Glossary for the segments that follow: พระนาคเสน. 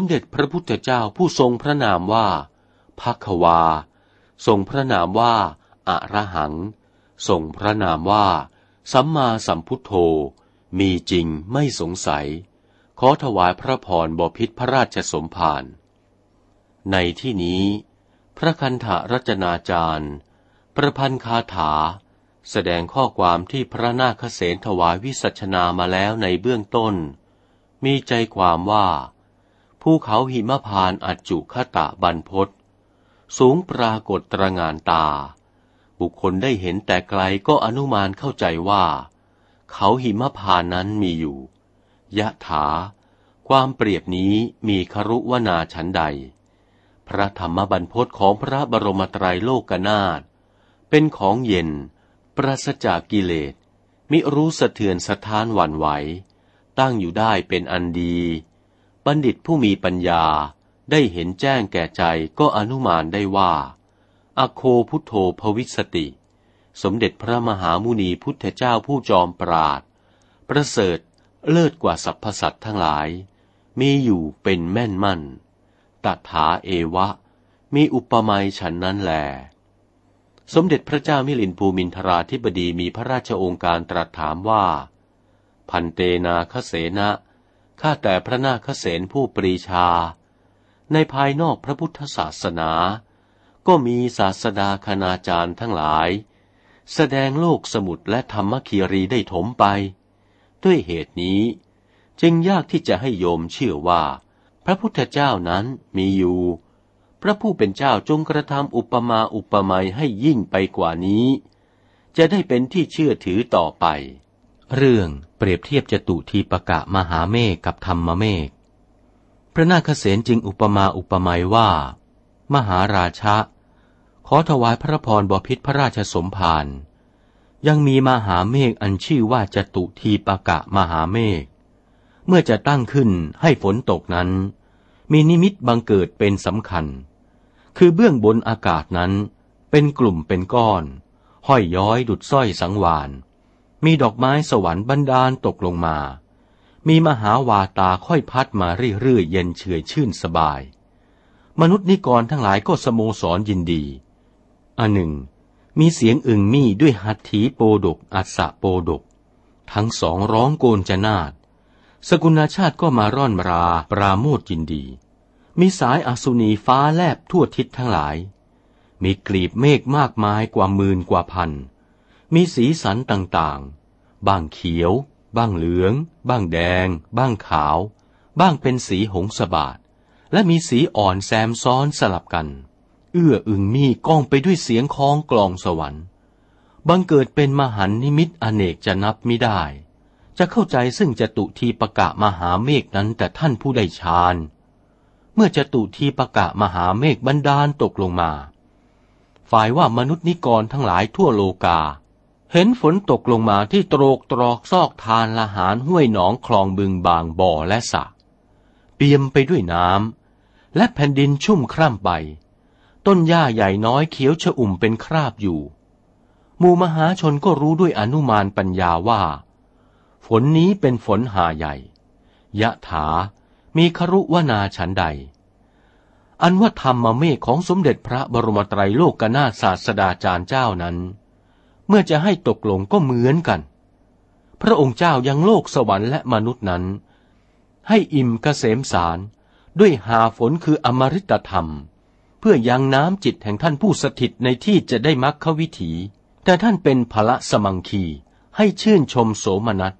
มเด็จพระพุทธเจ้าผู้ทรงพระนามว่าภักขวาทรงพระนามว่าอะระหังทรงพระนามว่าสัมมาสัมพุทโธมีจริงไม่สงสัยขอถวายพระพรบพิตรพระราชสมภารในที่นี้พระคันธรัตนาจารย์ประพันธ์คาถาแสดงข้อความที่พระนาคเสนถวายวิสัชนามาแล้วในเบื้องต้นมีใจความว่าภูเขาหิมพานต์อัจจุคตะบรรพตสูงปรากฏตระหง่านตาบุคคลได้เห็นแต่ไกลก็อนุมานเข้าใจว่าเขาหิมพานต์นั้นมีอยู่ยะถาความเปรียบนี้มีครุวนาฉันใดพระธรรมบรรพตของพระบรมไตรโลกนาถเป็นของเย็นปราศจากกิเลสมิรู้สะเทือนสะท้านหวั่นไหวตั้งอยู่ได้เป็นอันดีบัณฑิตผู้มีปัญญาได้เห็นแจ้งแก่ใจก็อนุมานได้ว่าอโคพุทโธภวิสติสมเด็จพระมหามุนีพุทธเจ้าผู้จอมปราดประเสริฐเลิศกว่าสรรพสัตว์ทั้งหลายมีอยู่เป็นแม่นมั่นตถาเอวะมีอุปมาฉันนั้นแลสมเด็จพระเจ้ามิลินภูมินทราธิบดีมีพระราชโองการตรัสถามว่าพันเตนาคเสนะข้าแต่พระนาคเสนผู้ปรีชาในภายนอกพระพุทธศาสนาก็มีศาสดาคณาจารย์ทั้งหลายแสดงโลกสมุดและธรรมคีรีได้ถมไปด้วยเหตุนี้จึงยากที่จะให้โยมเชื่อว่าพระพุทธเจ้านั้นมีอยู่พระผู้เป็นเจ้าจงกระทำอุปมาอุปไมยให้ยิ่งไปกว่านี้จะได้เป็นที่เชื่อถือต่อไปเรื่องเปรียบเทียบจตุทีปกะมหาเมฆกับธรรมเมฆพระนาคเสนจึงอุปมาอุปไมยว่ามหาราชะขอถวายพระพรบพิตรพระราชสมภารยังมีมหาเมฆอันชื่อว่าจตุทีปกะมหาเมฆเมื่อจะตั้งขึ้นให้ฝนตกนั้นมีนิมิตบังเกิดเป็นสำคัญคือเบื้องบนอากาศนั้นเป็นกลุ่มเป็นก้อนห้อยย้อยดุจสร้อยสังวานมีดอกไม้สวรรค์บันดาลตกลงมามีมหาวาตาค่อยพัดมาเรื่อยๆเย็นเฉยชื่นสบายมนุษย์นิกรทั้งหลายก็สโมสรยินดีอันหนึ่งมีเสียงอึ่งมี่ด้วยหัตถีโปดกอัสสะโปดกทั้งสองร้องโกนจนาดสกุลชาติก็มาร่อนราปราโมทยินดีมีสายอสุนีฟ้าแลบทั่วทิศทั้งหลายมีกลีบเมฆมากมายกว่าหมื่นกว่าพันมีสีสันต่างๆบ้างเขียวบ้างเหลืองบ้างแดงบ้างขาวบ้างเป็นสีหงสบาดและมีสีอ่อนแซมซ้อนสลับกันเอื้ออึงมีก้องไปด้วยเสียงคล้องกลองสวรรค์บังเกิดเป็นมหันต์นิมิตอเนกจะนับมิได้จะเข้าใจซึ่งจตุทีปกะมหาเมฆนั้นแต่ท่านผู้ได้ฌานเมื่อจตุทีปกะมหาเมฆบันดาลตกลงมาฝ่ายว่ามนุษย์นิกรทั้งหลายทั่วโลกาเห็นฝนตกลงมาที่ตรอกตรอกซอกทานละหารห้วยหนองคลองบึงบางบ่อและสระเปี่ยมไปด้วยน้ำและแผ่นดินชุ่มคร่ำไปต้นหญ้าใหญ่น้อยเขียวชอุ่มเป็นคราบอยู่หมู่มหาชนก็รู้ด้วยอนุมานปัญญาว่าฝนนี้เป็นฝนหาใหญ่ยะถามีครุวนาฉันใดอันว่าธรรมเมฆของสมเด็จพระบรมไตรโลกนาถศาสดาจารย์เจ้านั้นเมื่อจะให้ตกลงก็เหมือนกันพระองค์เจ้ายังโลกสวรรค์และมนุษย์นั้นให้อิ่มเกษมสารด้วยหาฝนคืออมฤตธรรมเพื่อยังน้ำจิตแห่งท่านผู้สถิตในที่จะได้มรรควิถีแต่ท่านเป็นพละสมังคีให้ชื่นชมโสมนัส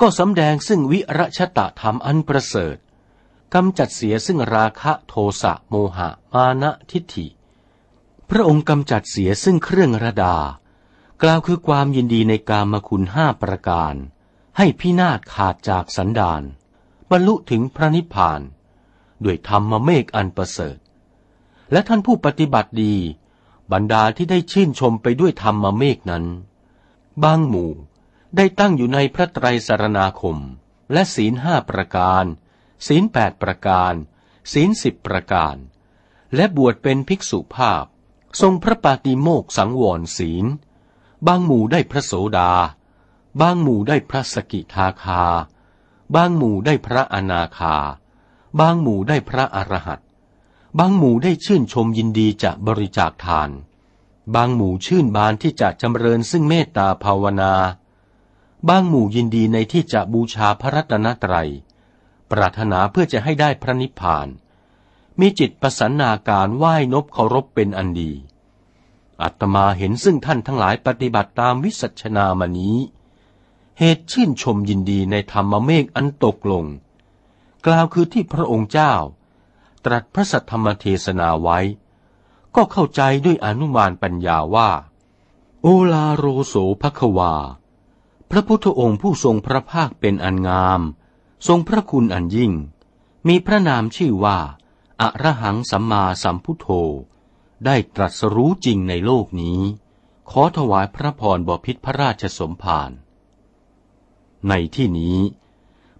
ก็สำแดงซึ่งวิรัชตธรรมอันประเสริฐกำจัดเสียซึ่งราคะโทสะโมหะมานะทิฏฐิพระองค์กำจัดเสียซึ่งเครื่องระดากล่าวคือความยินดีในกามคุณ5 ประการให้พินาศขาดจากสันดานบรรลุถึงพระนิพพานด้วยธรรมเมฆอันประเสริฐและท่านผู้ปฏิบัติดีบรรดาที่ได้ชื่นชมไปด้วยธรรมเมฆนั้นบางหมู่ได้ตั้งอยู่ในพระไตรสรณาคมและศีล5 ประการศีล8 ประการศีล10 ประการและบวชเป็นภิกษุภาพทรงพระปาติโมกข์สังวรศีลบางหมู่ได้พระโสดาบางหมู่ได้พระสกิทาคาบางหมู่ได้พระอนาคา บางหมู่ได้พระอรหันต์บางหมู่ได้ชื่นชมยินดีจะบริจาคทานบางหมู่ชื่นบานที่จะจำเริญซึ่งเมตตาภาวนาบางหมู่ยินดีในที่จะบูชาพระรัตนตรัยปรารถนาเพื่อจะให้ได้พระนิพพานมีจิตประสานนาการไหว้นบเคารพเป็นอันดีอาตมาเห็นซึ่งท่านทั้งหลายปฏิบัติตามวิสัชนามานี้เหตุชื่นชมยินดีในธรรมเมฆอันตกลงกล่าวคือที่พระองค์เจ้าตรัสพระสัทธรรมเทศนาไว้ก็เข้าใจด้วยอนุมานปัญญาว่าโอลาโรโสภควาพระพุทธองค์ผู้ทรงพระภาคเป็นอันงามทรงพระคุณอันยิ่งมีพระนามชื่อว่าอรหังสัมมาสัมพุทโธได้ตรัสรู้จริงในโลกนี้ขอถวายพระพรบพิตรพระราชสมภารในที่นี้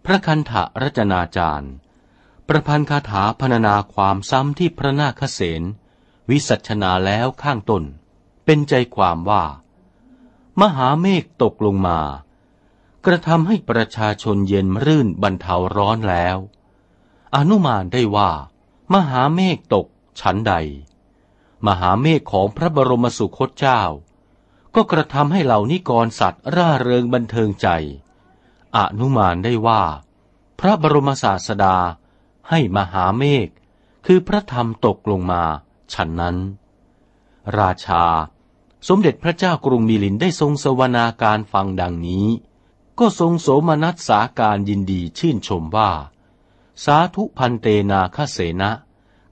พระคันธรจนาจารย์ประพันธ์คาถาพรรณนาความซ้ำที่พระนาคเสนวิสัชนาแล้วข้างต้นเป็นใจความว่ามหาเมฆตกลงมากระทำให้ประชาชนเย็นรื่นบรรเทาร้อนแล้วอนุมานได้ว่ามหาเมฆตกฉันใดมหาเมฆของพระบรมสุคตเจ้าก็กระทำให้เหล่านิกรสัตว์ร่าเริงบันเทิงใจอนุมานได้ว่าพระบรมศาสดาให้มหาเมฆคือพระธรรมตกลงมาฉันนั้นราชาสมเด็จพระเจ้ากรุงมิลินได้ทรงสวนาการฟังดังนี้ก็ทรงโสมนัสสาการยินดีชื่นชมว่าสาธุพันเตนาคเสนะ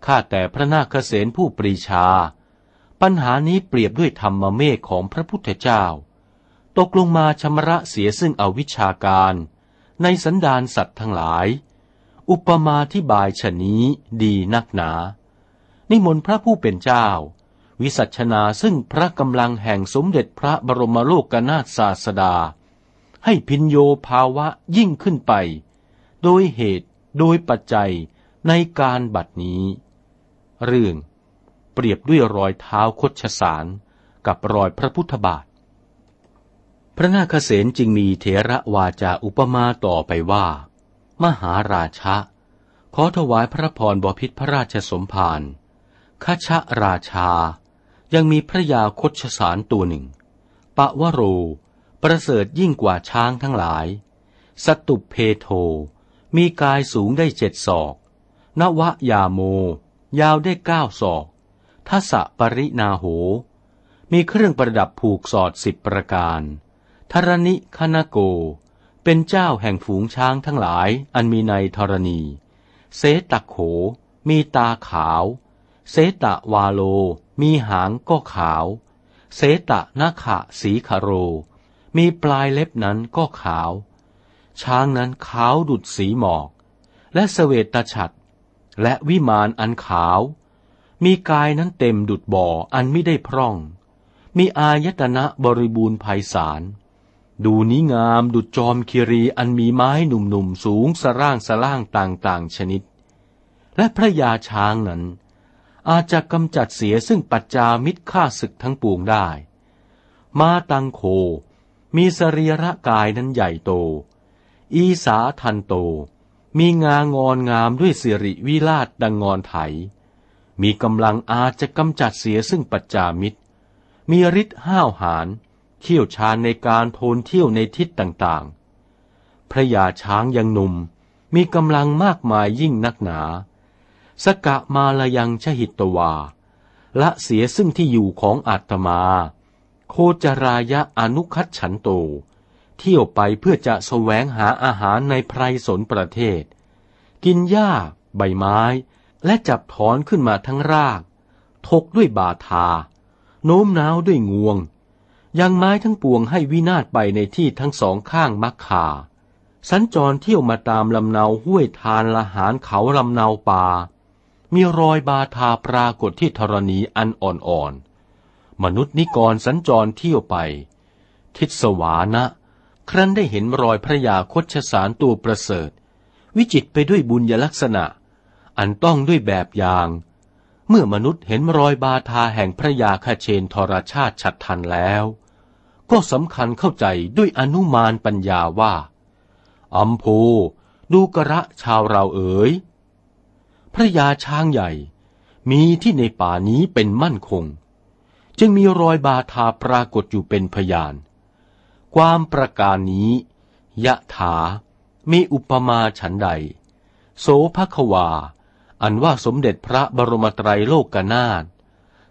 ข้าแต่พระนาคเสนผู้ปรีชาปัญหานี้เปรียบด้วยธรรมเมฆของพระพุทธเจ้าตกลงมาชำระเสียซึ่งอวิชชาการในสันดานสัตว์ทั้งหลายอุปมาธิบายฉะนี้ดีนักหนานิมนต์พระผู้เป็นเจ้าวิสัชนาซึ่งพระกำลังแห่งสมเด็จพระบรมโลกนาถศาสดาให้พินโยภาวะยิ่งขึ้นไปโดยเหตุโดยปัจจัยในการบัดนี้เรื่องเปรียบด้วยรอยเท้าคดชสารกับรอยพระพุทธบาทพระนาคเสนจึงมีเถระวาจาอุปมาต่อไปว่ามหาราชะขอถวายพระพรบพิตรพระราชสมภารคชราชายังมีพระยาคดชสารตัวหนึ่งปะวะโรประเสริฐยิ่งกว่าช้างทั้งหลายสตุเพโทมีกายสูงได้7 ศอกนวะยาโมยาวได้9 ศอกทัสสะปรินาโหมีเครื่องประดับผูกสอด10 ประการธรณิคณโกเป็นเจ้าแห่งฝูงช้างทั้งหลายอันมีในธรณีเสตโขมีตาขาวเสตวาโลมีหางก็ขาวเสตนาขะสีขโรมีปลายเล็บนั้นก็ขาวช้างนั้นขาวดุจสีหมอกและเสวตฉัตรและวิมานอันขาวมีกายนั้นเต็มดุจบ่ออันไม่ได้พร่องมีอายตนะบริบูรณ์ไพศาลดูนี้งามดุจจอมคิรีอันมีไม้หนุ่มๆสูงสร่างสล่างต่างๆชนิดและพระยาช้างนั้นอาจจะกำจัดเสียซึ่งปัจจามิตรฆ่าศึกทั้งปวงได้มาตังโคมีสรีระกายนั้นใหญ่โตอีสาทันโตมีงางอนงามด้วยสิริวิราชดังงอนไถมีกำลังอาจจะกำจัดเสียซึ่งปัจจามิตรมีฤทธิ์ห้าวหาญเที่ยวชาญในการโทนเที่ยวในทิศต่างๆพระยาช้างยังหนุ่มมีกำลังมากมายยิ่งนักหนาสกะมาลยังชหิตวาละเสียซึ่งที่อยู่ของอาตมาโคจรายะอนุคัตฉันโตเที่ยวไปเพื่อจะแสวงหาอาหารในไพรสนประเทศกินหญ้าใบไม้และจับถอนขึ้นมาทั้งรากทกด้วยบาทาโน้มน้าวด้วยงวงยังไม้ทั้งปวงให้วินาศไปในที่ทั้งสองข้างมักคาสัญจรเที่ยวมาตามลำเนาห้วยทานละหารเขาลำเนาป่ามีรอยบาทาปรากฏที่ธรณีอันอ่อนๆมนุษย์นิกรสัญจรเที่ยวไปทิศวานะครั้นได้เห็นรอยพระยาคดชสารตัวประเสริฐวิจิตรไปด้วยบุญยลักษณะอันต้องด้วยแบบอย่างเมื่อมนุษย์เห็นรอยบาทาแห่งพระยาคเชนทรชาติฉัตรทันแล้วก็สำคัญเข้าใจด้วยอนุมานปัญญาว่าอัมโพดูกระชาวเราเอ๋ย พระยาช้างใหญ่มีที่ในป่านี้เป็นมั่นคงจึงมีรอยบาทาปรากฏอยู่เป็นพยานความประการนี้ยะถามีอุปมาฉันใดโสภควาอันว่าสมเด็จพระบรมไตรโลกนาถ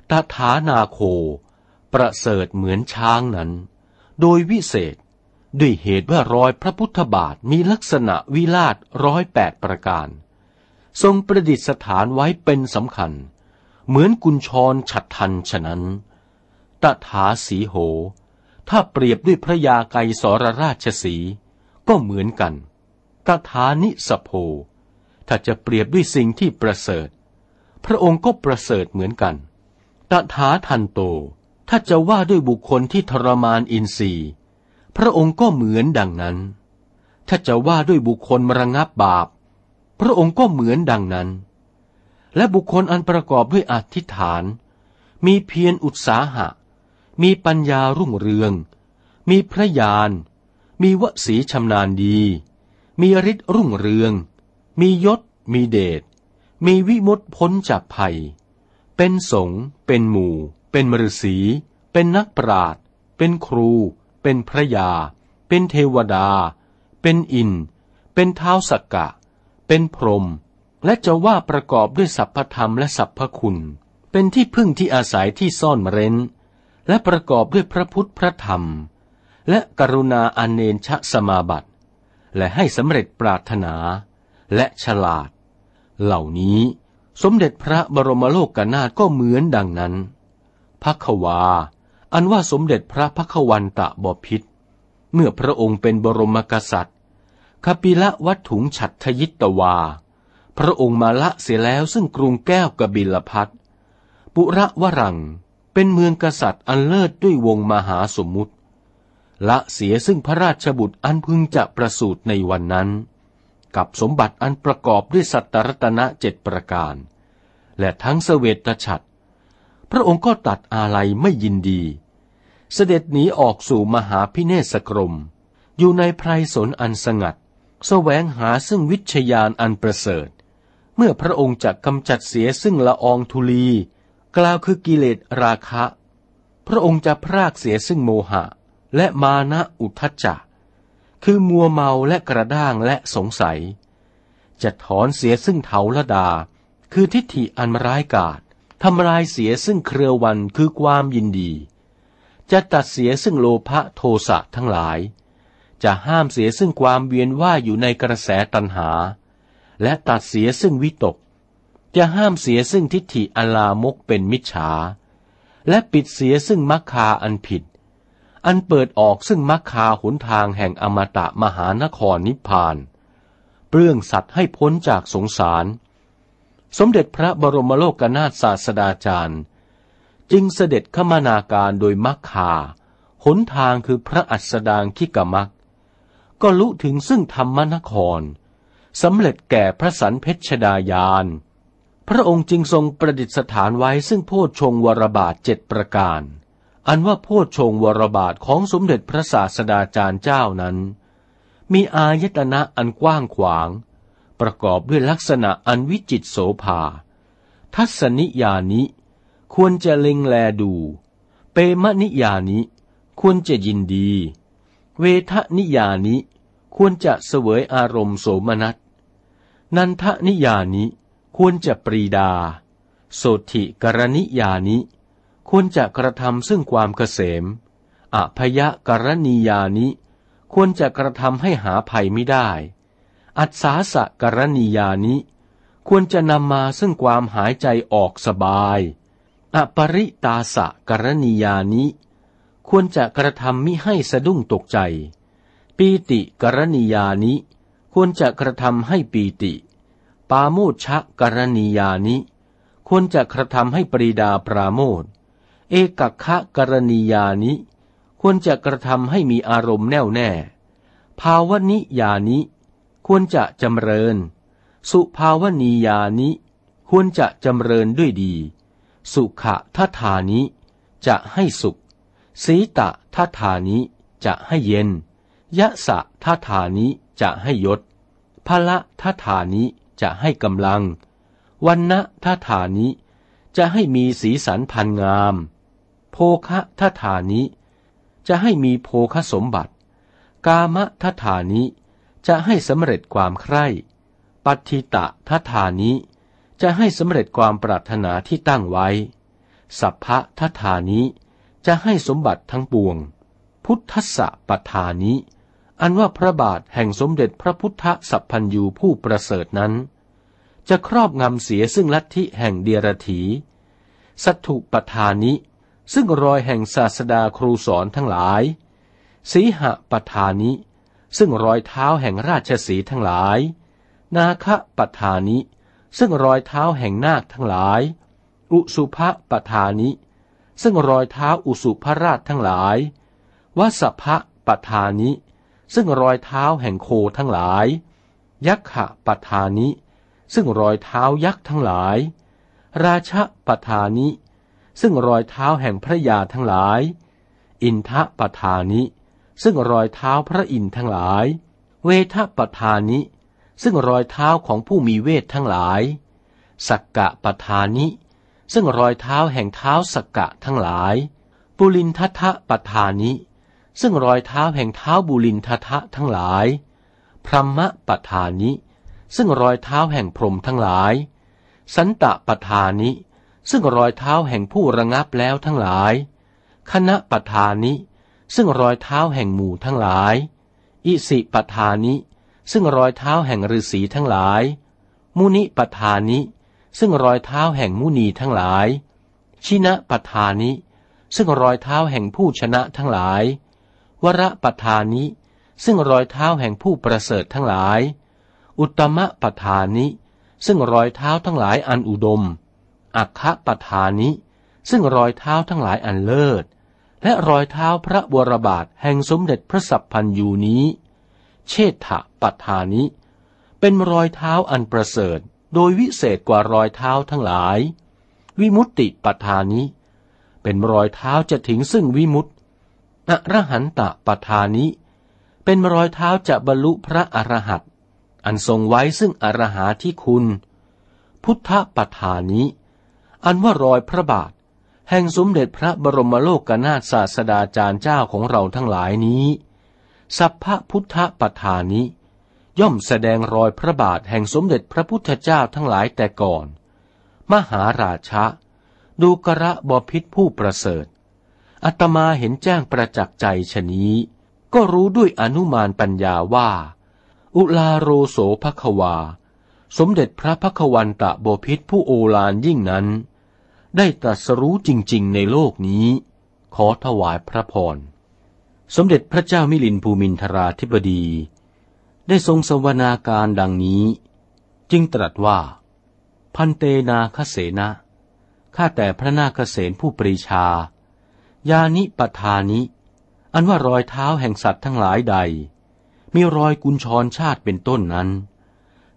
ตถานาโคประเสริฐเหมือนช้างนั้นโดยวิเศษด้วยเหตุว่ารอยพระพุทธบาทมีลักษณะวิลาศ108ประการทรงประดิษฐานไว้เป็นสำคัญเหมือนกุญชรฉัฏฐันฉะนั้นตถาสีโหถ้าเปรียบด้วยพระยาไกสรราชสีก็เหมือนกันตถานิสโภถ้าจะเปรียบด้วยสิ่งที่ประเสริฐพระองค์ก็ประเสริฐเหมือนกันตถาทันโตถ้าจะว่าด้วยบุคคลที่ทรมานอินทรีย์พระองค์ก็เหมือนดังนั้นถ้าจะว่าด้วยบุคคลระงับบาปพระองค์ก็เหมือนดังนั้นและบุคคลอันประกอบด้วยอธิษฐานมีเพียรอุตสาหะมีปัญญารุ่งเรืองมีพระญาณมีวสีชำนาญดีมีฤทธิ์รุ่งเรืองมียศมีเดชมีวิมุตติพ้นจากภัยเป็นสงฆ์เป็นหมู่เป็นฤาษีเป็นนักปราชญ์เป็นครูเป็นพระยาเป็นเทวดาเป็นอินทร์เป็นท้าวสักกะเป็นพรหมและจะว่าประกอบด้วยสัพพธรรมและสัพพคุณเป็นที่พึ่งที่อาศัยที่ซ่อนเร้นและประกอบด้วยพระพุทธพระธรรมและกรุณาอเนนชสมาบัติและให้สำเร็จปรารถนาและฉลาดเหล่านี้สมเด็จพระบรมโลกนาถก็เหมือนดังนั้นภัคววาอันว่าสมเด็จพระภัควันตะบพิตรเมื่อพระองค์เป็นบรมกษัตริย์คปิละวัตถุงฉัตทยิตวาพระองค์มาละเสียแล้วซึ่งกรุงแก้วกบิลพัสปุระวรังเป็นเมืองกษัตริย์อันเลิศด้วยวงมหาสมมุติละเสียซึ่งพระราชบุตรอันพึงจะประสูติในวันนั้นกับสมบัติอันประกอบด้วยสัตตรัตนะ7ประการและทั้งเสวตฉัตรพระองค์ก็ตัดอาลัยไม่ยินดีเสด็จหนีออกสู่มหาพิเนศกรมอยู่ในไพรสนอันสงัดแสวงหาซึ่งวิชญาณอันประเสริฐเมื่อพระองค์จะกำจัดเสียซึ่งละอองธุลีกล่าวคือกิเลสราคะพระองค์จะพรากเสียซึ่งโมหะและมานะอุทธัจจะคือมัวเมาและกระด้างและสงสัยจะถอนเสียซึ่งเถาละดาคือทิฏฐิอันร้ายกาจทำลายเสียซึ่งเครือวันคือความยินดีจะตัดเสียซึ่งโลภะโทสะทั้งหลายจะห้ามเสียซึ่งความเวียนว่ายอยู่ในกระแสตัณหาและตัดเสียซึ่งวิตกจะห้ามเสียซึ่งทิฏฐิอลามกเป็นมิจฉาและปิดเสียซึ่งมรรคาอันผิดอันเปิดออกซึ่งมรรคาหนทางแห่งอมตะมหานครนิพพานเปลื้องสัตว์ให้พ้นจากสงสารสมเด็จพระบรมโลกนาถศาสดาจารย์จึงเสด็จคมนาการโดยมรรคาหนทางคือพระอัสสดางคิกมรรคก็ลุถึงซึ่งธรรมนครสำเร็จแก่พระสันเพชดายานพระองค์จึงทรงประดิษฐานไว้ซึ่งโพชฌงค์วรบาท7ประการอันว่าโพชฌงค์วรบาทของสมเด็จพระศาสดาจารย์เจ้านั้นมีอายตนะอันกว้างขวางประกอบด้วยลักษณะอันวิจิตรโสภาทัศนิยานิควรจะเล็งแลดูเปมนิยานิควรจะยินดีเวทนิยานิควรจะเสวยอารมณ์โสมนัสนันทนิยานิควรจะปรีดาโสติกรณิยานิควรจะกระทำซึ่งความเกษมอภยกรณียานิควรจะกระทำให้หาภัยไม่ได้อัศสาสกรณียานิควรจะนำมาซึ่งความหายใจออกสบายอปริตาสกรณียานิควรจะกระทำมิให้สะดุ้งตกใจปีติกรณียานิควรจะกระทำให้ปีติปาโมชะกรณียานิควรจะกระทำให้ปรีดาปราโมทย์เอกคขกรณียานิควรจะกระทำให้มีอารมณ์แน่วแน่ภาวนิยานิควรจะจำเริญสุภาวนียานิควรจะจำเริญด้วยดีสุขะทัฏฐานิจะให้สุขสีตะทัฏฐานิจะให้เย็นยะสะทัฏฐานิจะให้ยศพละทัฏฐานิจะให้กำลัง วันนะทฐานิจะให้มีสีสันพันงามโภคะทฐานิจะให้มีโภคสมบัติกามทฐานิจะให้สำเร็จความใคร่ปัตถิตะทฐานิจะให้สำเร็จความปรารถนาที่ตั้งไว้สัพพะทฐานิจะให้สมบัติทั้งปวงพุทธัสสะปทานิอันว่าพระบาทแห่งสมเด็จพระพุทธสัพพัญญูผู้ประเสริฐนั้นจะครอบงำเสียซึ่งลัทธิแห่งเดียรถีสัตถุปทานิซึ่งรอยแห่งศาสดาครูสอนทั้งหลายสีหปทานิซึ่งรอยเท้าแห่งราชสีห์ทั้งหลายนาคปทานิซึ่งรอยเท้าแห่งนาคทั้งหลายอุสุภปทานิซึ่งรอยเท้าอุสุภราชทั้งหลายวสภปทานิซึ่งรอยเท้าแห่งโคทั้งหลายยักขะปทานิซึ่งรอยเท้ายักษ์ทั้งหลายราชปทานิซึ่งรอยเท้าแห่งพระยาทั้งหลายอินทปทานิซึ่งรอยเท้าพระอินทร์ทั้งหลายเวทปทานิซึ่งรอยเท้าของผู้มีเวททั้งหลายสักกะปทานิซึ่งรอยเท้าแห่งเท้าสักกะทั้งหลายปุลินทัทธปทานิซึ่งรอยเท้าแห่งเท้าบุลินทัทธะทั้งหลายพรหมปทานิซึ่งรอยเท้าแห่งพรหมทั้งหลายสันตปทานิซึ่งรอยเท้าแห่งผู้ระงับแล้วทั้งหลายคณะปทานิซึ่งรอยเท้าแห่งหมู่ทั้งหลายอิสิปทานิซึ่งรอยเท้าแห่งฤาษีทั้งหลายมุนิปทานิซึ่งรอยเท้าแห่งมุนีทั้งหลายชินะปทานิซึ่งรอยเท้าแห่งผู้ชนะทั้งหลายวรปทานิซึ่งรอยเท้าแห่งผู้ประเสริฐทั้งหลายอุตตมปทานิซึ่งรอยเท้าทั้งหลายอันอุดมอัคคะปทานิซึ่งรอยเท้าทั้งหลายอันเลิศและรอยเท้าพระวรบาทแห่งสมเด็จพระสัพพัญญูนี้เชฏฐปทานิเป็นรอยเท้าอันประเสริฐโดยวิเศษกว่ารอยเท้าทั้งหลายวิมุตติปทานิเป็นรอยเท้าจะถึงซึ่งวิมุตติอรหันตปทานิเป็นรอยเท้าจะบรรลุพระอรหันต์อันทรงไว้ซึ่งอรหาธิคุณพุทธปทานิอันว่ารอยพระบาทแห่งสมเด็จพระบรมโลกนาถศาสดาจารย์เจ้าของเราทั้งหลายนี้สัพพพุทธปทานิย่อมแสดงรอยพระบาทแห่งสมเด็จพระพุทธเจ้าทั้งหลายแต่ก่อนมหาราชะดูกระบพิตรผู้ประเสริฐอาตมาเห็นแจ้งประจักษ์ใจชะนี้ก็รู้ด้วยอนุมานปัญญาว่าอุลาโรโสภควาสมเด็จพระภควันตบพิตรผู้โอฬารยิ่งนั้นได้ตรัสรู้จริงๆในโลกนี้ขอถวายพระพรสมเด็จพระเจ้ามิลินภูมินทราธิบดีได้ทรงสวนาการดังนี้จึงตรัสว่าพันเตนาคเสนะข้าแต่พระนาคเสนผู้ปรีชายานิปทานิอันว่ารอยเท้าแห่งสัตว์ทั้งหลายใดมีรอยกุญชรชาติเป็นต้นนั้น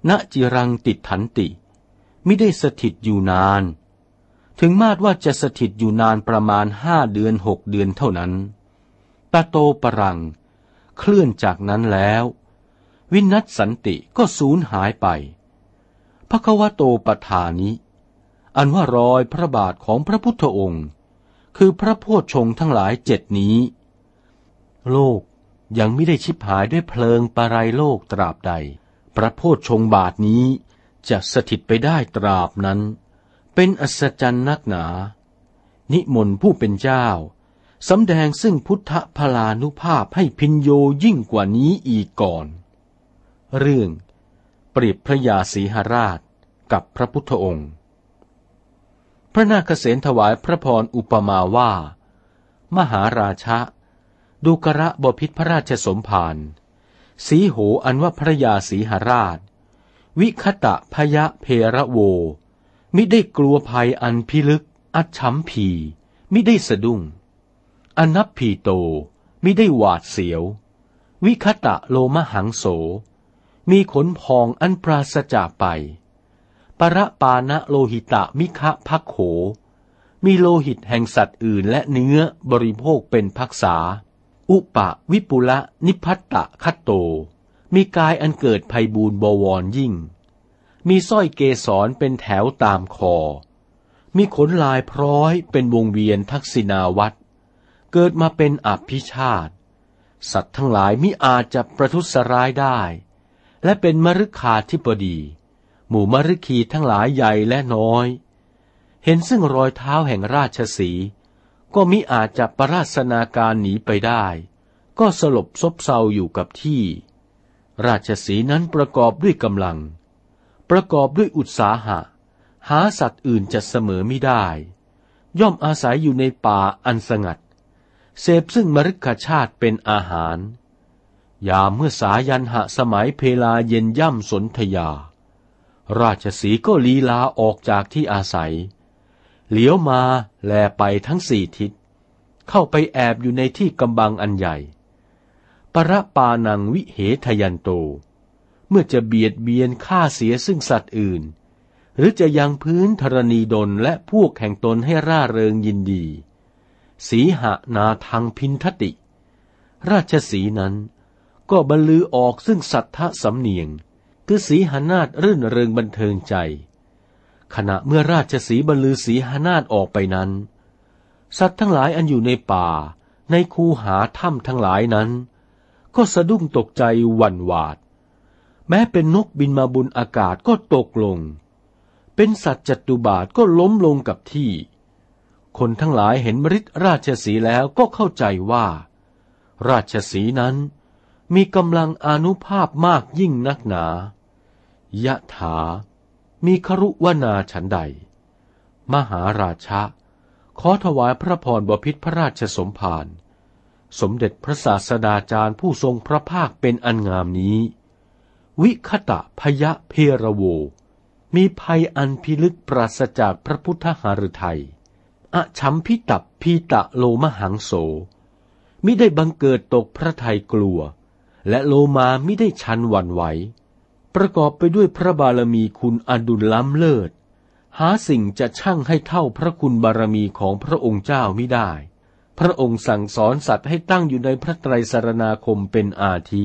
ณจิรังติดถันติมิได้สถิตอยู่นานถึงมาดว่าจะสถิตอยู่นานประมาณ5 เดือน 6 เดือนเท่านั้นตะโตปรังเคลื่อนจากนั้นแล้ววินัสสันติก็สูญหายไปภควโตปทานิอันว่ารอยพระบาทของพระพุทธองค์คือพระโพชฌงค์ทั้งหลาย7นี้โลกยังไม่ได้ชิบหายด้วยเพลิงปรายโลกตราบใดพระโพชฌงค์บาทนี้จะสถิตไปได้ตราบนั้นเป็นอัศจรรย์นักหนานิมนต์ผู้เป็นเจ้าสำแดงซึ่งพุทธพลานุภาพให้พินโยยิ่งกว่านี้อีกก่อนเรื่องเปรียบพระยาสีหราชกับพระพุทธองค์พระนาคเสนถวายพระพรอุปมาว่ามหาราชะดูกระบพิตรพระราชสมภารสีโหอันว่าพระยาสีหราชวิคตะพยะเพระโวมิได้กลัวภัยอันพิลึกอัจฉำผีมิได้สะดุ้งอนัพพีโตมิได้หวาดเสียววิคตะโลมหังโสมีขนพองอันปราศจากไปปรปานะโลหิตะมิคะภัคโขมีโลหิตแห่งสัตว์อื่นและเนื้อบริโภคเป็นภักษาอุปะวิปุละนิพัตตะคัตโตมีกายอันเกิดไพบูลย์บวรยิ่ง มีสร้อยเกศรเป็นแถวตามคอมีขนลายพร้อยเป็นวงเวียนทักษิณาวัตรเกิดมาเป็นอภิชาติสัตว์ทั้งหลายมิอาจจะประทุษร้ายได้และเป็นมฤคาธิปดีหมู่มฤคีทั้งหลายใหญ่และน้อยเห็นซึ่งรอยเท้าแห่งราชสีห์ก็มิอาจจะปราศนาการหนีไปได้ก็สลบซบเซาอยู่กับที่ราชสีห์นั้นประกอบด้วยกำลังประกอบด้วยอุตสาหะหาสัตว์อื่นจะเสมอมิได้ย่อมอาศัยอยู่ในป่าอันสงัดเสพซึ่งมฤคชาติเป็นอาหารยามเมื่อสายันหะสมัยเพลาเย็นย่ำสนธยาราชสีห์ก็ลีลาออกจากที่อาศัยเหลียวมาแลไปทั้งสี่ทิศเข้าไปแอบอยู่ในที่กำบังอันใหญ่ปรปานังวิเหทยันโตเมื่อจะเบียดเบียนฆ่าเสียซึ่งสัตว์อื่นหรือจะยังพื้นธรณีดลและพวกแห่งตนให้ร่าเริงยินดีสีหนาทังพินทติราชสีห์นั้นก็บรรลือออกซึ่งสัทธะสำเนียงคือสีหนาฏรื่นเริงบันเทิงใจขณะเมื่อราชสีห์บรรลือสีหนาฏออกไปนั้นสัตว์ทั้งหลายอันอยู่ในป่าในคูหาถ้ำทั้งหลายนั้นก็สะดุ้งตกใจหวั่นหวาดแม้เป็นนกบินมาบนอากาศก็ตกลงเป็นสัตว์จัตุบาทก็ล้มลงกับที่คนทั้งหลายเห็นมฤตราชสีห์แล้วก็เข้าใจว่าราชสีห์นั้นมีกำลังอานุภาพมากยิ่งนักหนายะถามีครุวนาฉันใดมหาราชะขอถวายพระพรบพิตรพระราชสมภารสมเด็จพระศาสดาจารย์ผู้ทรงพระภาคเป็นอันงามนี้วิคตะพยะเพรโวมีภัยอันพิลึกปราศจากพระพุทธหฤทัยอฉัมพิตัพพีตะโลมหังโสมิได้บังเกิดตกพระทัยกลัวและโลมามิได้ชันหวั่นไหวประกอบไปด้วยพระบารมีคุณอดุลล้ำเลิศหาสิ่งจะชั่งให้เท่าพระคุณบารมีของพระองค์เจ้ามิได้พระองค์สั่งสอนสัตว์ให้ตั้งอยู่ในพระไตรสรณาคมเป็นอาทิ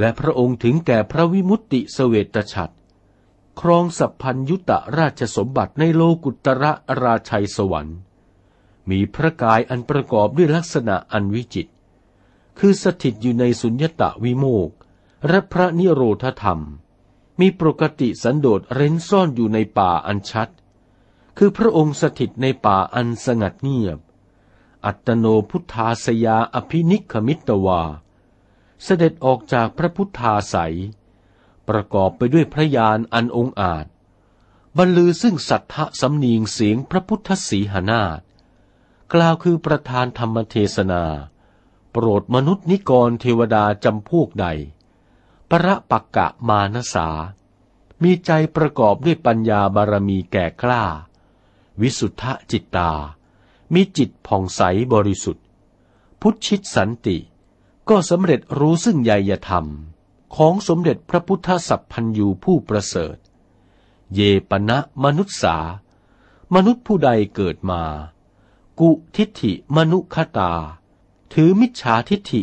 และพระองค์ถึงแก่พระวิมุตติเสวตฉัตรครองสัพพัญญุตราชสมบัติในโลกุตระราชัยสวรรค์มีพระกายอันประกอบด้วยลักษณะอันวิจิตรคือสถิตอยู่ในสุญญตวิโมกข์และพระนิโรธธรรมมีปกติสันโดษเร้นซ่อนอยู่ในป่าอันชัดคือพระองค์สถิตในป่าอันสงัดเงียบอัตโนพุทธาสยาอภินิคมิตวาเสด็จออกจากพระพุทธาสัยประกอบไปด้วยพระญาณอันองอาจบรรลือซึ่งสัทธะสำเนียงเสียงพระพุทธสีหนาฏกล่าวคือประธานธรรมเทศนาโปรดมนุษย์นิกรเทวดาจำพวกใดปรปักกะมานสามีใจประกอบด้วยปัญญาบารมีแก่กล้าวิสุทธจิตตามีจิตผ่องใสบริสุทธิ์พุทธิสันติก็สำเร็จรู้ซึ่งไยยธรรมของสมเด็จพระพุทธสัพพัญญูผู้ประเสริฐเยปนะมนุษสามนุษย์ผู้ใดเกิดมากุทิฏฐิมนุขตาถือมิจฉาทิฏฐิ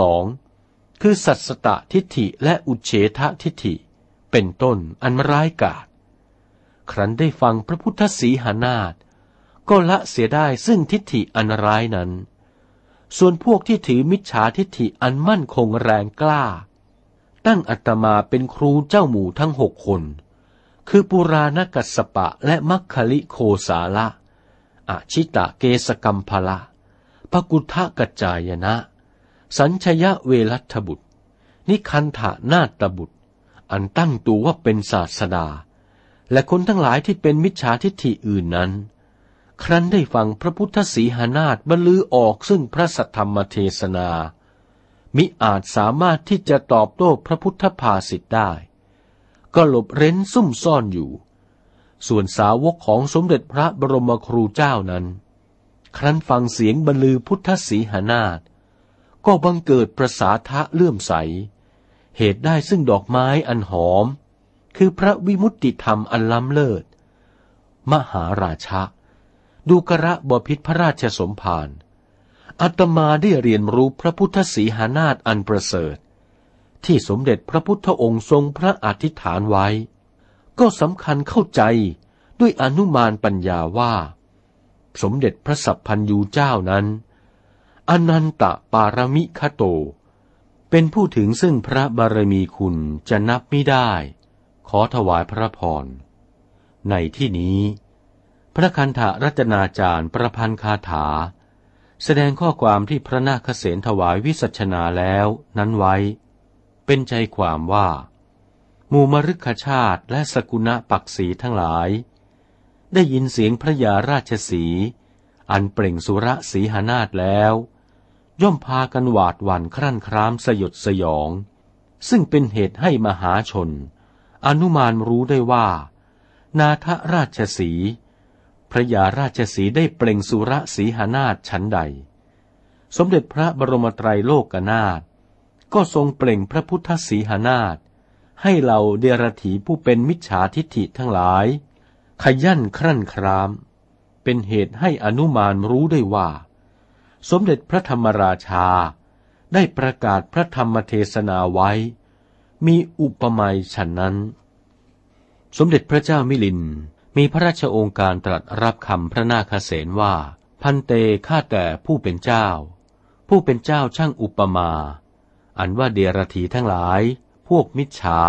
62คือสัสสตทิฏฐิและอุเฉททิฏฐิเป็นต้นอันร้ายกาจครั้นได้ฟังพระพุทธสีหนาฏก็ละเสียได้ซึ่งทิฏฐิอันร้ายนั้นส่วนพวกที่ถือมิจฉาทิฏฐิอันมั่นคงแรงกล้าตั้งอาตมาเป็นครูเจ้าหมู่ทั้ง6คนคือปุราณกัสสปะและมัคคลิโคสาละอชิตะเกสกัมพละภกุทธกัจจายนะสัญชยเวลัทบุตรนิคันธนาตบุตรอันตั้งตัวว่าเป็นศาสดาและคนทั้งหลายที่เป็นมิจฉาทิฏฐิอื่นนั้นครั้นได้ฟังพระพุทธสีหนาฏบรรลือออกซึ่งพระสัทธรรมเทศนามิอาจสามารถที่จะตอบโต้พระพุทธภาษิตได้ก็หลบเร้นซุ่มซ่อนอยู่ส่วนสาวกของสมเด็จพระบรมครูเจ้านั้นครั้นฟังเสียงบรรลือพุทธสีหนาฏก็บังเกิดประสาทะเลื่อมใสเหตุได้ซึ่งดอกไม้อันหอมคือพระวิมุตติธรรมอันล้ำเลิศมหาราชะดูกระบพิตรพระราชสมภารอาตมาได้เรียนรู้พระพุทธสีหนาฏอันประเสริฐที่สมเด็จพระพุทธองค์ทรงพระอธิษฐานไว้ ก็สำคัญเข้าใจด้วยอนุมานปัญญาว่าสมเด็จพระสัพพัญญูเจ้านั้นอนันตปารมิคโตเป็นผู้ถึงซึ่งพระบารมีคุณจะนับไม่ได้ขอถวายพระพรในที่นี้พระคันธารัตนาจารย์ประพันธ์คาถาแสดงข้อความที่พระนาคเสนถวายวิสัชนาแล้วนั้นไว้เป็นใจความว่าหมู่มฤคชาติและสกุณปักษีทั้งหลายได้ยินเสียงพระยาราชสีอันเปล่งสุรสีหนาฏแล้วย่อมพากันหวาดหวั่นครั่นคร้ามสยดสยองซึ่งเป็นเหตุให้มหาชนอนุมานรู้ได้ว่านาทราชสีพระยาราชสีได้เปล่งสุรสีหนาฏชั้นใดสมเด็จพระบรมไตรโลกนาถก็ทรงเปล่งพระพุทธสีหนาฏให้เหล่าเดรัจฉีผู้เป็นมิจฉาทิฏฐิทั้งหลายขยั่นครั่นครามเป็นเหตุให้อนุมานรู้ได้ว่าสมเด็จพระธรรมราชาได้ประกาศพระธรรมเทศนาไว้มีอุปมาฉะนั้นสมเด็จพระเจ้ามิลินมีพระราชโองการตรัสรับคำพระนาคเสนว่าพันเตข้าแต่ผู้เป็นเจ้าช่างอุปมาอันว่าเดรัจฉีทั้งหลายพวกมิจฉา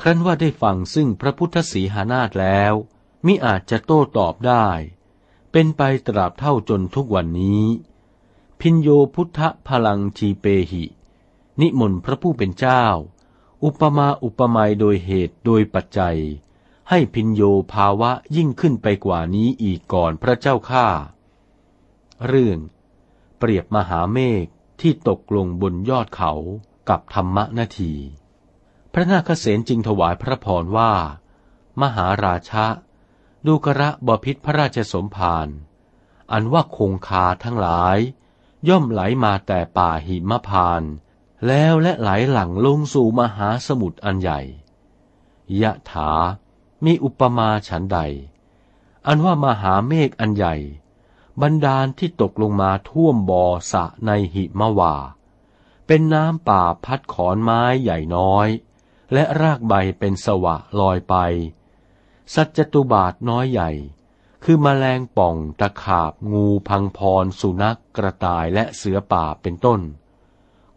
ครั้นว่าได้ฟังซึ่งพระพุทธสีหนาฏแล้วมิอาจจะโต้ตอบได้เป็นไปตราบเท่าจนทุกวันนี้พิญโยพุทธพลังทีเปหินิมนต์พระผู้เป็นเจ้าอุปมาอุปไมยโดยเหตุโดยปัจจัยให้พิญโยภาวะยิ่งขึ้นไปกว่านี้อีกก่อนพระเจ้าข้าเรื่องเปรียบมหาเมฆที่ตกลงบนยอดเขากับธรรมนาทีพระนาคเสนจึงถวายพระพรว่ามหาราชะดูกระบพิตรพระราชสมภารอันว่าคงคาทั้งหลายย่อมไหลมาแต่ป่าหิมพานต์แล้วและไหลหลั่งลงสู่มหาสมุทรอันใหญ่ยะถามีอุปมาฉันใดอันว่ามหาเมฆอันใหญ่บันดาลที่ตกลงมาท่วมบ่อสะในหิมวาเป็นน้ำป่าพัดขอนไม้ใหญ่น้อยและรากใบเป็นสวะลอยไปสัตว์จตุบาทน้อยใหญ่คือแมลงป่องตะขาบงูพังพรสุนัขกระต่ายและเสือป่าเป็นต้น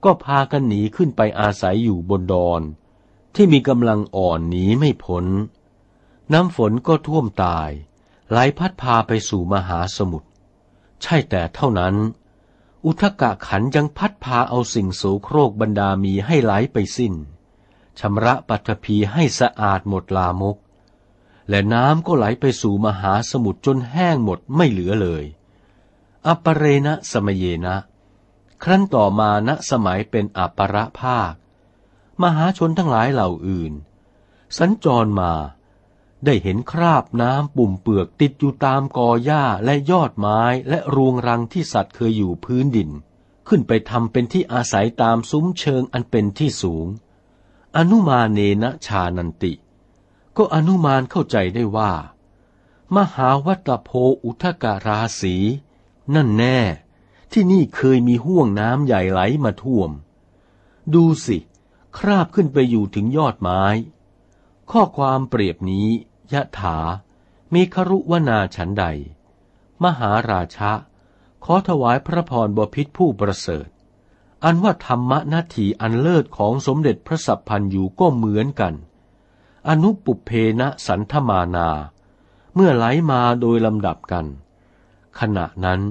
ก็พากันหนีขึ้นไปอาศัยอยู่บนดอนที่มีกำลังอ่อนหนีไม่พ้นน้ำฝนก็ท่วมตายไหลพัดพาไปสู่มหาสมุทรใช่แต่เท่านั้นอุทกขันธ์ยังพัดพาเอาสิ่งโสโครกบรรดามีให้ไหลไปสิ้นชำระปัทภีให้สะอาดหมดลามกและน้ำก็ไหลไปสู่มหาสมุทรจนแห้งหมดไม่เหลือเลยอปเรนะสมเยนะครั้นต่อมาณสมัยเป็นอปรภาคมหาชนทั้งหลายเหล่าอื่นสัญจรมาได้เห็นคราบน้ำปุ่มเปลือกติดอยู่ตามกอหญ้าและยอดไม้และรวงรังที่สัตว์เคยอยู่พื้นดินขึ้นไปทำเป็นที่อาศัยตามซุ้มเชิงอันเป็นที่สูงอนุมาเนนะชานันติก็อนุมานเข้าใจได้ว่ามหาวัตโพอุทกราสีนั่นแน่ที่นี่เคยมีห้วงน้ำใหญ่ไหลมาท่วมดูสิคราบขึ้นไปอยู่ถึงยอดไม้ข้อความเปรียบนี้ยะถามีครุวนาฉันใดมหาราชะขอถวายพระพรบพิตรผู้ประเสริฐอันว่าธรรมนาทีอันเลิศของสมเด็จพระสัพพัญญูก็เหมือนกันอนุปุเพนะสันธมานาเมื่อไหลมาโดยลำดับกันขณะนั้น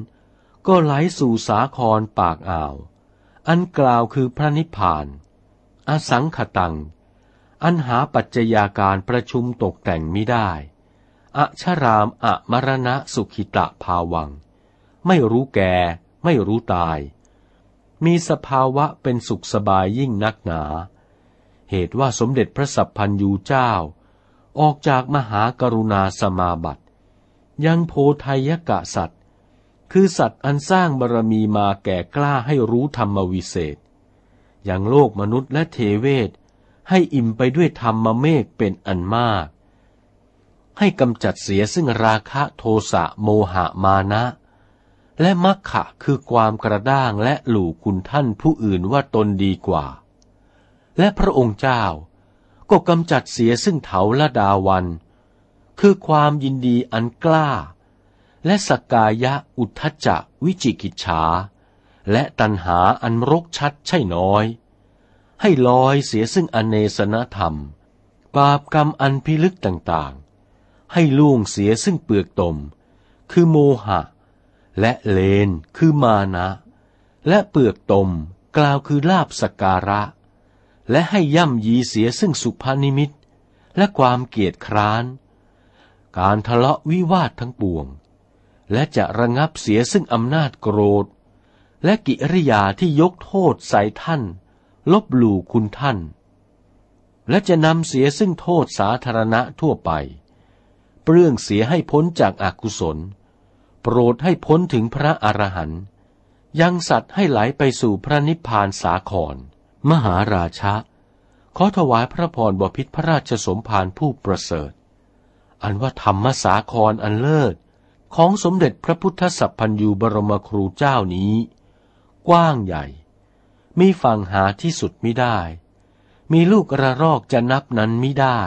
ก็ไหลสู่สาครปากอ่าวอันกล่าวคือพระนิพพานอสังขตังอันหาปัจจัยาการประชุมตกแต่งมิได้อชรามอมรณะสุขิตะภาวังไม่รู้แก่ไม่รู้ตายมีสภาวะเป็นสุขสบายยิ่งนักหนาเหตุว่าสมเด็จพระสัพพัญญูเจ้าออกจากมหากรุณาสมาบัติยังโพธัยยกะสัตว์คือสัตว์อันสร้างบารมีมาแก่กล้าให้รู้ธรรมวิเศษยังโลกมนุษย์และเทเวศให้อิ่มไปด้วยธรรมเมฆเป็นอันมากให้กำจัดเสียซึ่งราคะโทสะโมหะมานะและมัคคะคือความกระด้างและหลู่คุณท่านผู้อื่นว่าตนดีกว่าและพระองค์เจ้า ก็กำจัดเสียซึ่งเถาละดาวันคือความยินดีอันกล้าและสกายะอุทธัจจะวิจิกิจฉาและตัณหาอันรกชัดใช่น้อยให้ลอยเสียซึ่งอเนสนธรรมบาปกรรมอันพิลึกต่างๆให้ล่วงเสียซึ่งเปลือกตมคือโมหะและเลนคือมานะและเปลือกตมกล่าวคือลาภสักการะและให้ย่ำยีเสียซึ่งสุภนิมิตและความเกียจคร้านการทะเลาะวิวาททั้งปวงและจะระงับเสียซึ่งอำนาจโกรธและกิริยาที่ยกโทษใส่ท่านลบหลู่คุณท่านและจะนำเสียซึ่งโทษสาธารณะทั่วไปเปลื้องเสียให้พ้นจากอกุศลโปรดให้พ้นถึงพระอรหันต์ยังสัตว์ให้ไหลไปสู่พระนิพพานสาครมหาราชะขอถวายพระพรบพิตรพระราชสมภารผู้ประเสริฐอันว่าธรรมสาครอันเลิศของสมเด็จพระพุทธสัพพัญญูบรมครูเจ้านี้กว้างใหญ่มีฝั่งหาที่สุดมิได้มีลูกระรอกจะนับนั้นมิได้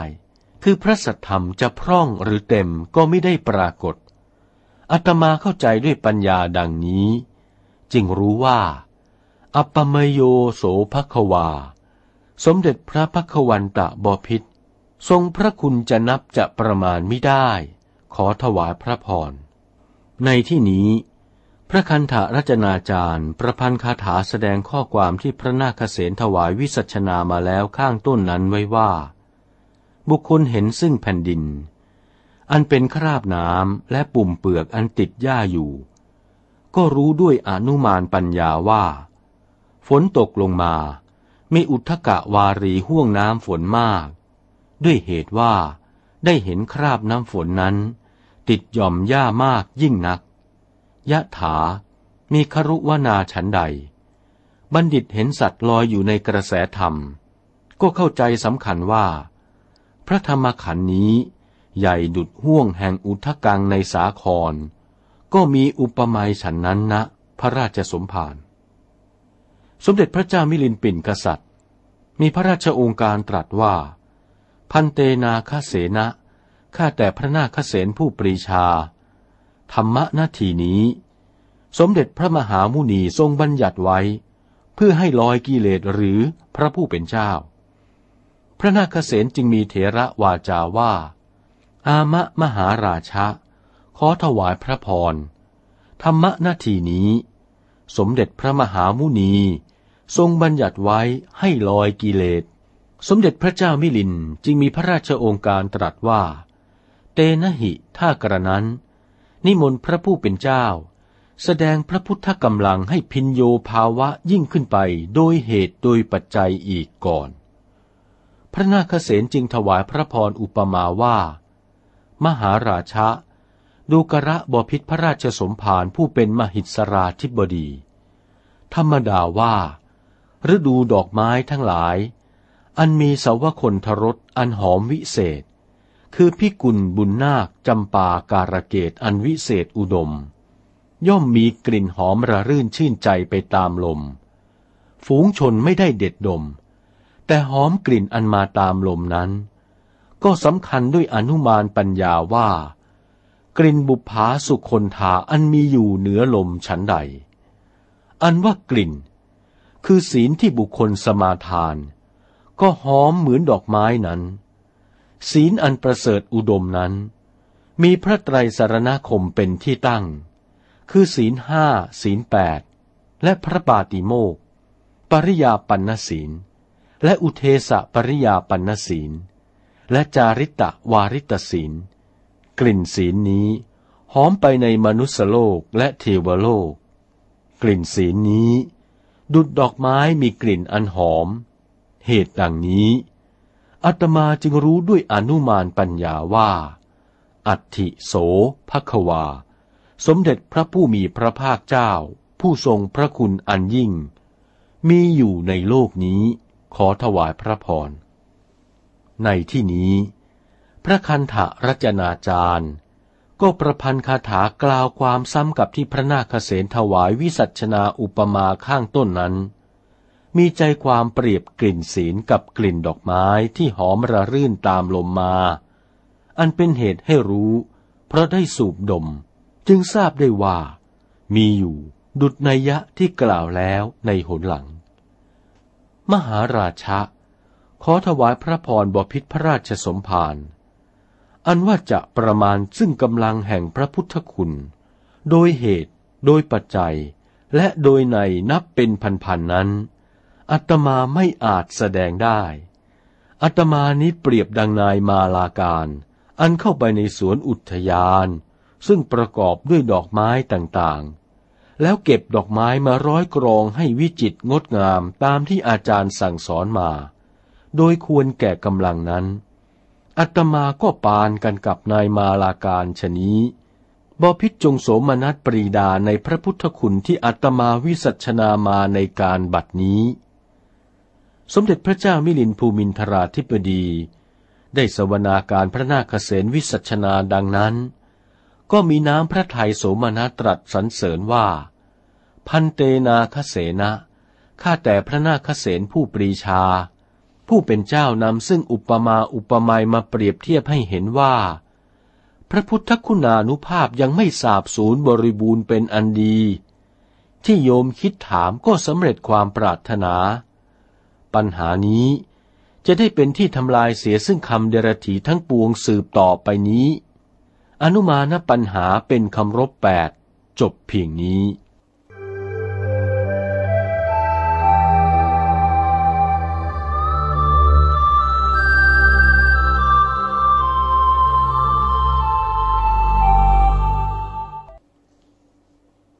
คือพระสัทธรรมจะพร่องหรือเต็มก็ไม่ได้ปรากฏอาตมาเข้าใจด้วยปัญญาดังนี้จึงรู้ว่าอัปปมโยโสภควาสมเด็จพระภควันตะบพิตรทรงพระคุณจะนับจะประมาณมิได้ขอถวายพระพรในที่นี้พระคันธารจนาจารย์ประพันธ์คาถาแสดงข้อความที่พระนาคเสนถวายวิสัชนามาแล้วข้างต้นนั้นไว้ว่าบุคคลเห็นซึ่งแผ่นดินอันเป็นคราบน้ำและปุ่มเปลือกอันติดหญ้าอยู่ก็รู้ด้วยอนุมานปัญญาว่าฝนตกลงมามีอุทธกวารีห่วงน้ำฝนมากด้วยเหตุว่าได้เห็นคราบน้ำฝนนั้นติดหย่อมหญ้ามากยิ่งนักยะถามีครุวนาฉันใดบัณฑิตเห็นสัตว์ลอยอยู่ในกระแสธรรมก็เข้าใจสำคัญว่าพระธรรมขันธ์นี้ใหญ่ดุจห้วงแห่งอุทธกังในสาครก็มีอุปมาฉันนั้นนะพระราชสมภารสมเด็จพระเจ้ามิลินปินกษัตริย์มีพระราชโองการตรัสว่าพันเตนาคเสนะข้าแต่พระนาคเสนผู้ปรีชาธรรมะนาทีนี้สมเด็จพระมหามุนีทรงบัญญัติไว้เพื่อให้ลอยกิเลสหรือพระผู้เป็นเจ้าพระนาคเสนจึงมีเถระวาจาว่าอามะมหาราชะขอถวายพระพรธรรมะนาทีนี้สมเด็จพระมหามุนีทรงบัญญัติไว้ให้ลอยกิเลสสมเด็จพระเจ้ามิลินจึงมีพระราชโองการตรัสว่าเตนะหิถ้ากระนั้นนิมนต์พระผู้เป็นเจ้าแสดงพระพุทธกำลังให้พินโยภาวะยิ่งขึ้นไปโดยเหตุโดยปัจจัยอีกก่อนพระนาคเสนจึงถวายพระพรอุปมาว่ามหาราชะดูกระบพิตรพระราชสมภารผู้เป็นมหิสราธิบดีธรรมดาว่าฤดูดอกไม้ทั้งหลายอันมีสาวคนทรสอันหอมวิเศษคือพิกุลบุญนาคจำปาการเกตอันวิเศษอุดมย่อมมีกลิ่นหอมระรื่นชื่นใจไปตามลมฝูงชนไม่ได้เด็ดดมแต่หอมกลิ่นอันมาตามลมนั้นก็สำคัญด้วยอนุมานปัญญาว่ากลิ่นบุภาสุคนธาอันมีอยู่เหนือลมฉันใดอันว่ากลิ่นคือศีลที่บุคคลสมาทานก็หอมเหมือนดอกไม้นั้นศีลอันประเสริฐอุดมนั้นมีพระไตรสรณคมเป็นที่ตั้งคือศีลห้าศีลแปดและพระปาติโมกข์ปริยาปันนศีลและอุเทสปริยาปันนศีลและจาริตะวาริตศีลกลิ่นศีลนี้หอมไปในมนุษยโลกและเทวโลกกลิ่นศีลนี้ดุจดอกไม้มีกลิ่นอันหอมเหตุดังนี้อาตมาจึงรู้ด้วยอนุมานปัญญาว่าอัตถิโสภควาสมเด็จพระผู้มีพระภาคเจ้าผู้ทรงพระคุณอันยิ่งมีอยู่ในโลกนี้ขอถวายพระพรในที่นี้พระคันธารจนาจารย์ก็ประพันธ์คาถากล่าวความซ้ำกับที่พระนาคเสนถวายวิสัชนาอุปมาข้างต้นนั้น มีใจความเปรียบกลิ่นศีลกับกลิ่นดอกไม้ที่หอมระรื่นตามลมมาอันเป็นเหตุให้รู้เพราะได้สูบดมจึงทราบได้ว่ามีอยู่ดุจนัยยะที่กล่าวแล้วในหนหลังมหาราชะขอถวายพระพรบพิตรพระราชสมภารอันว่าจะประมาณซึ่งกำลังแห่งพระพุทธคุณโดยเหตุโดยปัจจัยและโดยในนับเป็นพันๆ นั้นอาตมาไม่อาจแสดงได้อาตมานี้เปรียบดังนายมาลาการอันเข้าไปในสวนอุทยานซึ่งประกอบด้วยดอกไม้ต่างๆแล้วเก็บดอกไม้มาร้อยกรองให้วิจิตรงดงามตามที่อาจารย์สั่งสอนมาโดยควรแก่กำลังนั้นอาตมาก็ปานกันกับนายมาลาการชะนี้บพิตรจงโสมนัสปรีดาในพระพุทธคุณที่อาตมาวิสัชนามาในการบัดนี้สมเด็จพระเจ้ามิลินภูมินทราธิปดีได้สวนาการพระนาคเสนวิสัชนาดังนั้นก็มีน้ำพระทัยโสมนัสตรัสสรรเสริญว่าพันเตนาคเสนะข้าแต่พระนาคเสนผู้ปรีชาผู้เป็นเจ้านำซึ่งอุปมาอุปไมยมาเปรียบเทียบให้เห็นว่าพระพุทธคุณานุภาพยังไม่สาบสูญบริบูรณ์เป็นอันดีที่โยมคิดถามก็สำเร็จความปรารถนาปัญหานี้จะได้เป็นที่ทำลายเสียซึ่งคำเดรัจฉีทั้งปวงสืบต่อไปนี้อนุมานปัญหาเป็นคำรบ 8จบเพียงนี้